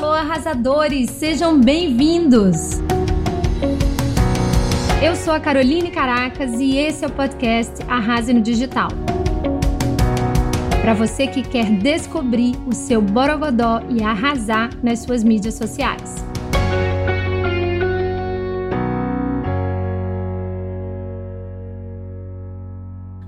Alô, arrasadores! Sejam bem-vindos! Eu sou a Caroline Caracas e esse é o podcast Arrase no Digital. Para você que quer descobrir o seu borogodó e arrasar nas suas mídias sociais.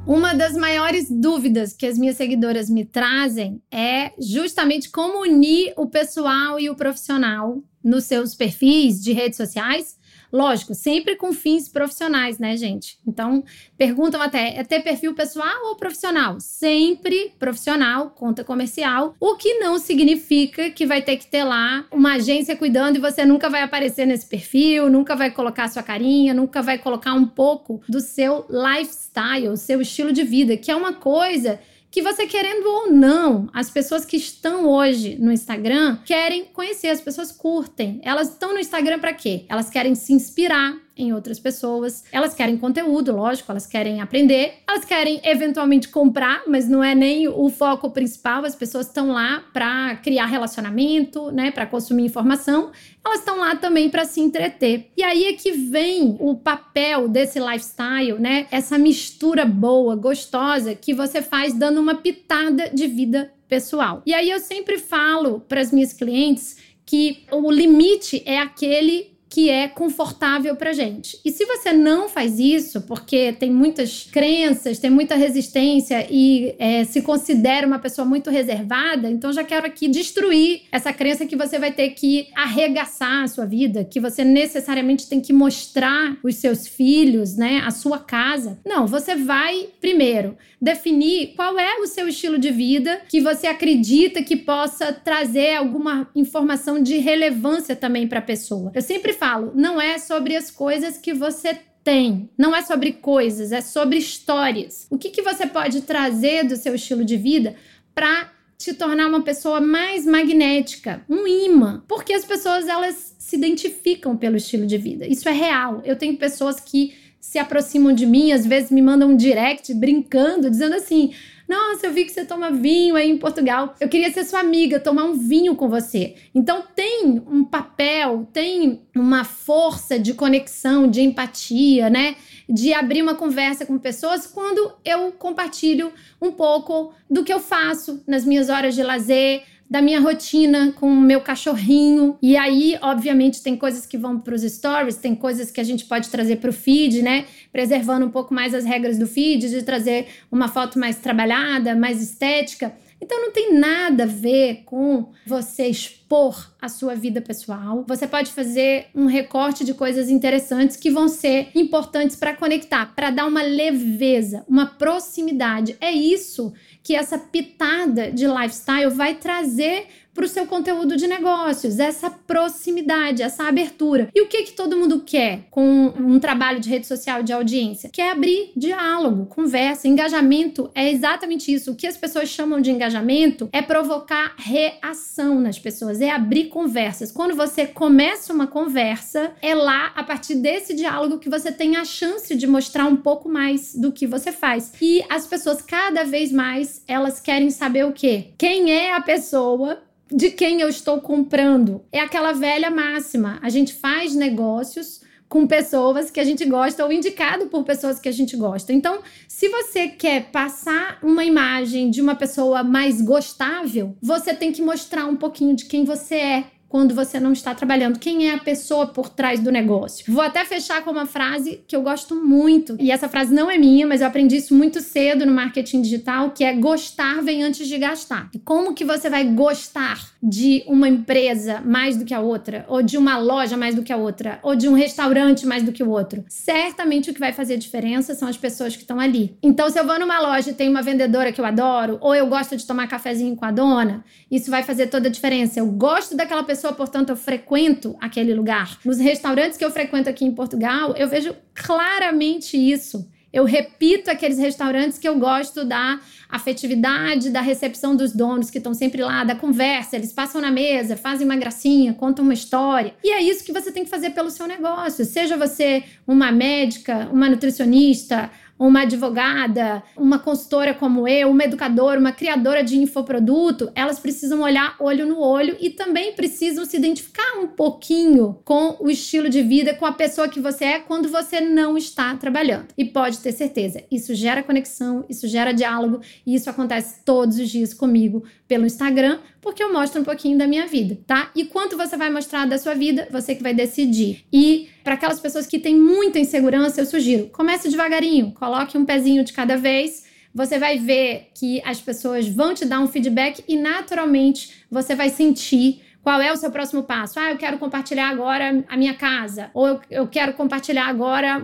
Uma das maiores dúvidas que as minhas seguidoras me trazem é justamente como unir o pessoal e o profissional nos seus perfis de redes sociais. Lógico, sempre com fins profissionais, né, gente? Então, perguntam até, é ter perfil pessoal ou profissional? Sempre profissional, conta comercial, o que não significa que vai ter que ter lá uma agência cuidando e você nunca vai aparecer nesse perfil, nunca vai colocar sua carinha, nunca vai colocar um pouco do seu lifestyle, seu estilo de vida, que é uma coisa que você querendo ou não, as pessoas que estão hoje no Instagram querem conhecer, as pessoas curtem. Elas estão no Instagram para quê? Elas querem se inspirar em outras pessoas, elas querem conteúdo, lógico, elas querem aprender, elas querem eventualmente comprar, mas não é nem o foco principal, as pessoas estão lá para criar relacionamento, né, para consumir informação, elas estão lá também para se entreter. E aí é que vem o papel desse lifestyle, né, essa mistura boa, gostosa, que você faz dando uma pitada de vida pessoal. E aí eu sempre falo para as minhas clientes que o limite é aquele que é confortável pra gente. E se você não faz isso, porque tem muitas crenças, tem muita resistência e se considera uma pessoa muito reservada, então já quero aqui destruir essa crença que você vai ter que arregaçar a sua vida, que você necessariamente tem que mostrar os seus filhos, né, a sua casa. Não, você vai, primeiro, definir qual é o seu estilo de vida que você acredita que possa trazer alguma informação de relevância também pra pessoa. Eu sempre falo, não é sobre as coisas que você tem, não é sobre coisas, é sobre histórias. O que você pode trazer do seu estilo de vida para te tornar uma pessoa mais magnética, um imã, porque as pessoas elas se identificam pelo estilo de vida. Isso é real. Eu tenho pessoas que se aproximam de mim, às vezes me mandam um direct brincando, dizendo assim: nossa, eu vi que você toma vinho aí em Portugal, eu queria ser sua amiga, tomar um vinho com você. Então tem um papel, tem uma força de conexão, de empatia, né? De abrir uma conversa com pessoas quando eu compartilho um pouco do que eu faço nas minhas horas de lazer, da minha rotina com o meu cachorrinho. E aí, obviamente, tem coisas que vão para os stories, tem coisas que a gente pode trazer para o feed, né? Preservando um pouco mais as regras do feed, de trazer uma foto mais trabalhada, mais estética. Então, não tem nada a ver com você expor a sua vida pessoal. Você pode fazer um recorte de coisas interessantes que vão ser importantes para conectar, para dar uma leveza, uma proximidade. É isso que essa pitada de lifestyle vai trazer para o seu conteúdo de negócios, essa proximidade, essa abertura. E o que todo mundo quer com um trabalho de rede social, de audiência? Quer abrir diálogo, conversa, engajamento. É exatamente isso. O que as pessoas chamam de engajamento é provocar reação nas pessoas, é abrir conversas. Quando você começa uma conversa, é lá, a partir desse diálogo, que você tem a chance de mostrar um pouco mais do que você faz. E as pessoas, cada vez mais, elas querem saber o quê? Quem é a pessoa de quem eu estou comprando? É aquela velha máxima. A gente faz negócios com pessoas que a gente gosta ou indicado por pessoas que a gente gosta. Então, se você quer passar uma imagem de uma pessoa mais gostável, você tem que mostrar um pouquinho de quem você é quando você não está trabalhando. Quem é a pessoa por trás do negócio? Vou até fechar com uma frase que eu gosto muito. E essa frase não é minha, mas eu aprendi isso muito cedo no marketing digital, que é gostar vem antes de gastar. E como que você vai gostar de uma empresa mais do que a outra? Ou de uma loja mais do que a outra? Ou de um restaurante mais do que o outro? Certamente o que vai fazer diferença são as pessoas que estão ali. Então, se eu vou numa loja e tem uma vendedora que eu adoro, ou eu gosto de tomar cafezinho com a dona, isso vai fazer toda a diferença. Eu gosto daquela pessoa, portanto, eu frequento aquele lugar. Nos restaurantes que eu frequento aqui em Portugal, eu vejo claramente isso. Eu repito aqueles restaurantes que eu gosto da afetividade, da recepção dos donos que estão sempre lá, da conversa, eles passam na mesa, fazem uma gracinha, contam uma história. E é isso que você tem que fazer pelo seu negócio. Seja você uma médica, uma nutricionista, uma advogada, uma consultora como eu, uma educadora, uma criadora de infoproduto, elas precisam olhar olho no olho e também precisam se identificar um pouquinho com o estilo de vida, com a pessoa que você é quando você não está trabalhando. E pode ter certeza, isso gera conexão, isso gera diálogo e isso acontece todos os dias comigo pelo Instagram, porque eu mostro um pouquinho da minha vida, tá? E quanto você vai mostrar da sua vida, você que vai decidir. E para aquelas pessoas que têm muita insegurança, eu sugiro, comece devagarinho, coloque um pezinho de cada vez. Você vai ver que as pessoas vão te dar um feedback e naturalmente você vai sentir qual é o seu próximo passo. Ah, eu quero compartilhar agora a minha casa, ou eu quero compartilhar agora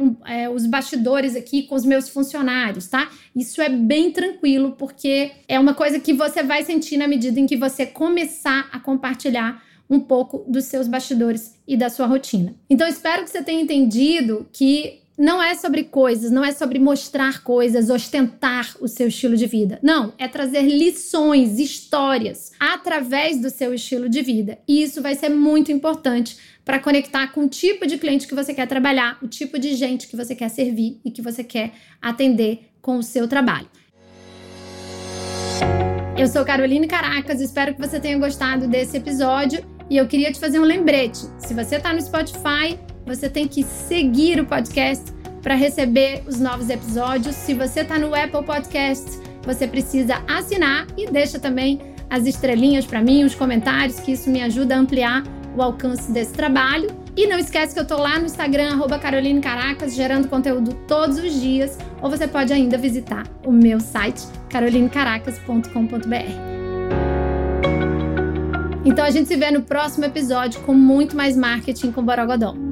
os bastidores aqui com os meus funcionários, tá? Isso é bem tranquilo, porque é uma coisa que você vai sentir na medida em que você começar a compartilhar um pouco dos seus bastidores e da sua rotina. Então, espero que você tenha entendido que não é sobre coisas, não é sobre mostrar coisas, ostentar o seu estilo de vida. Não, é trazer lições, histórias, através do seu estilo de vida. E isso vai ser muito importante para conectar com o tipo de cliente que você quer trabalhar, o tipo de gente que você quer servir e que você quer atender com o seu trabalho. Eu sou Caroline Caracas, espero que você tenha gostado desse episódio e eu queria te fazer um lembrete. Se você está no Spotify, você tem que seguir o podcast para receber os novos episódios. Se você está no Apple Podcasts, você precisa assinar e deixa também as estrelinhas para mim, os comentários, que isso me ajuda a ampliar o alcance desse trabalho. E não esquece que eu estou lá no Instagram, @carolinecaracas, gerando conteúdo todos os dias. Ou você pode ainda visitar o meu site, carolinecaracas.com.br. Então a gente se vê no próximo episódio com muito mais marketing com Borogodó.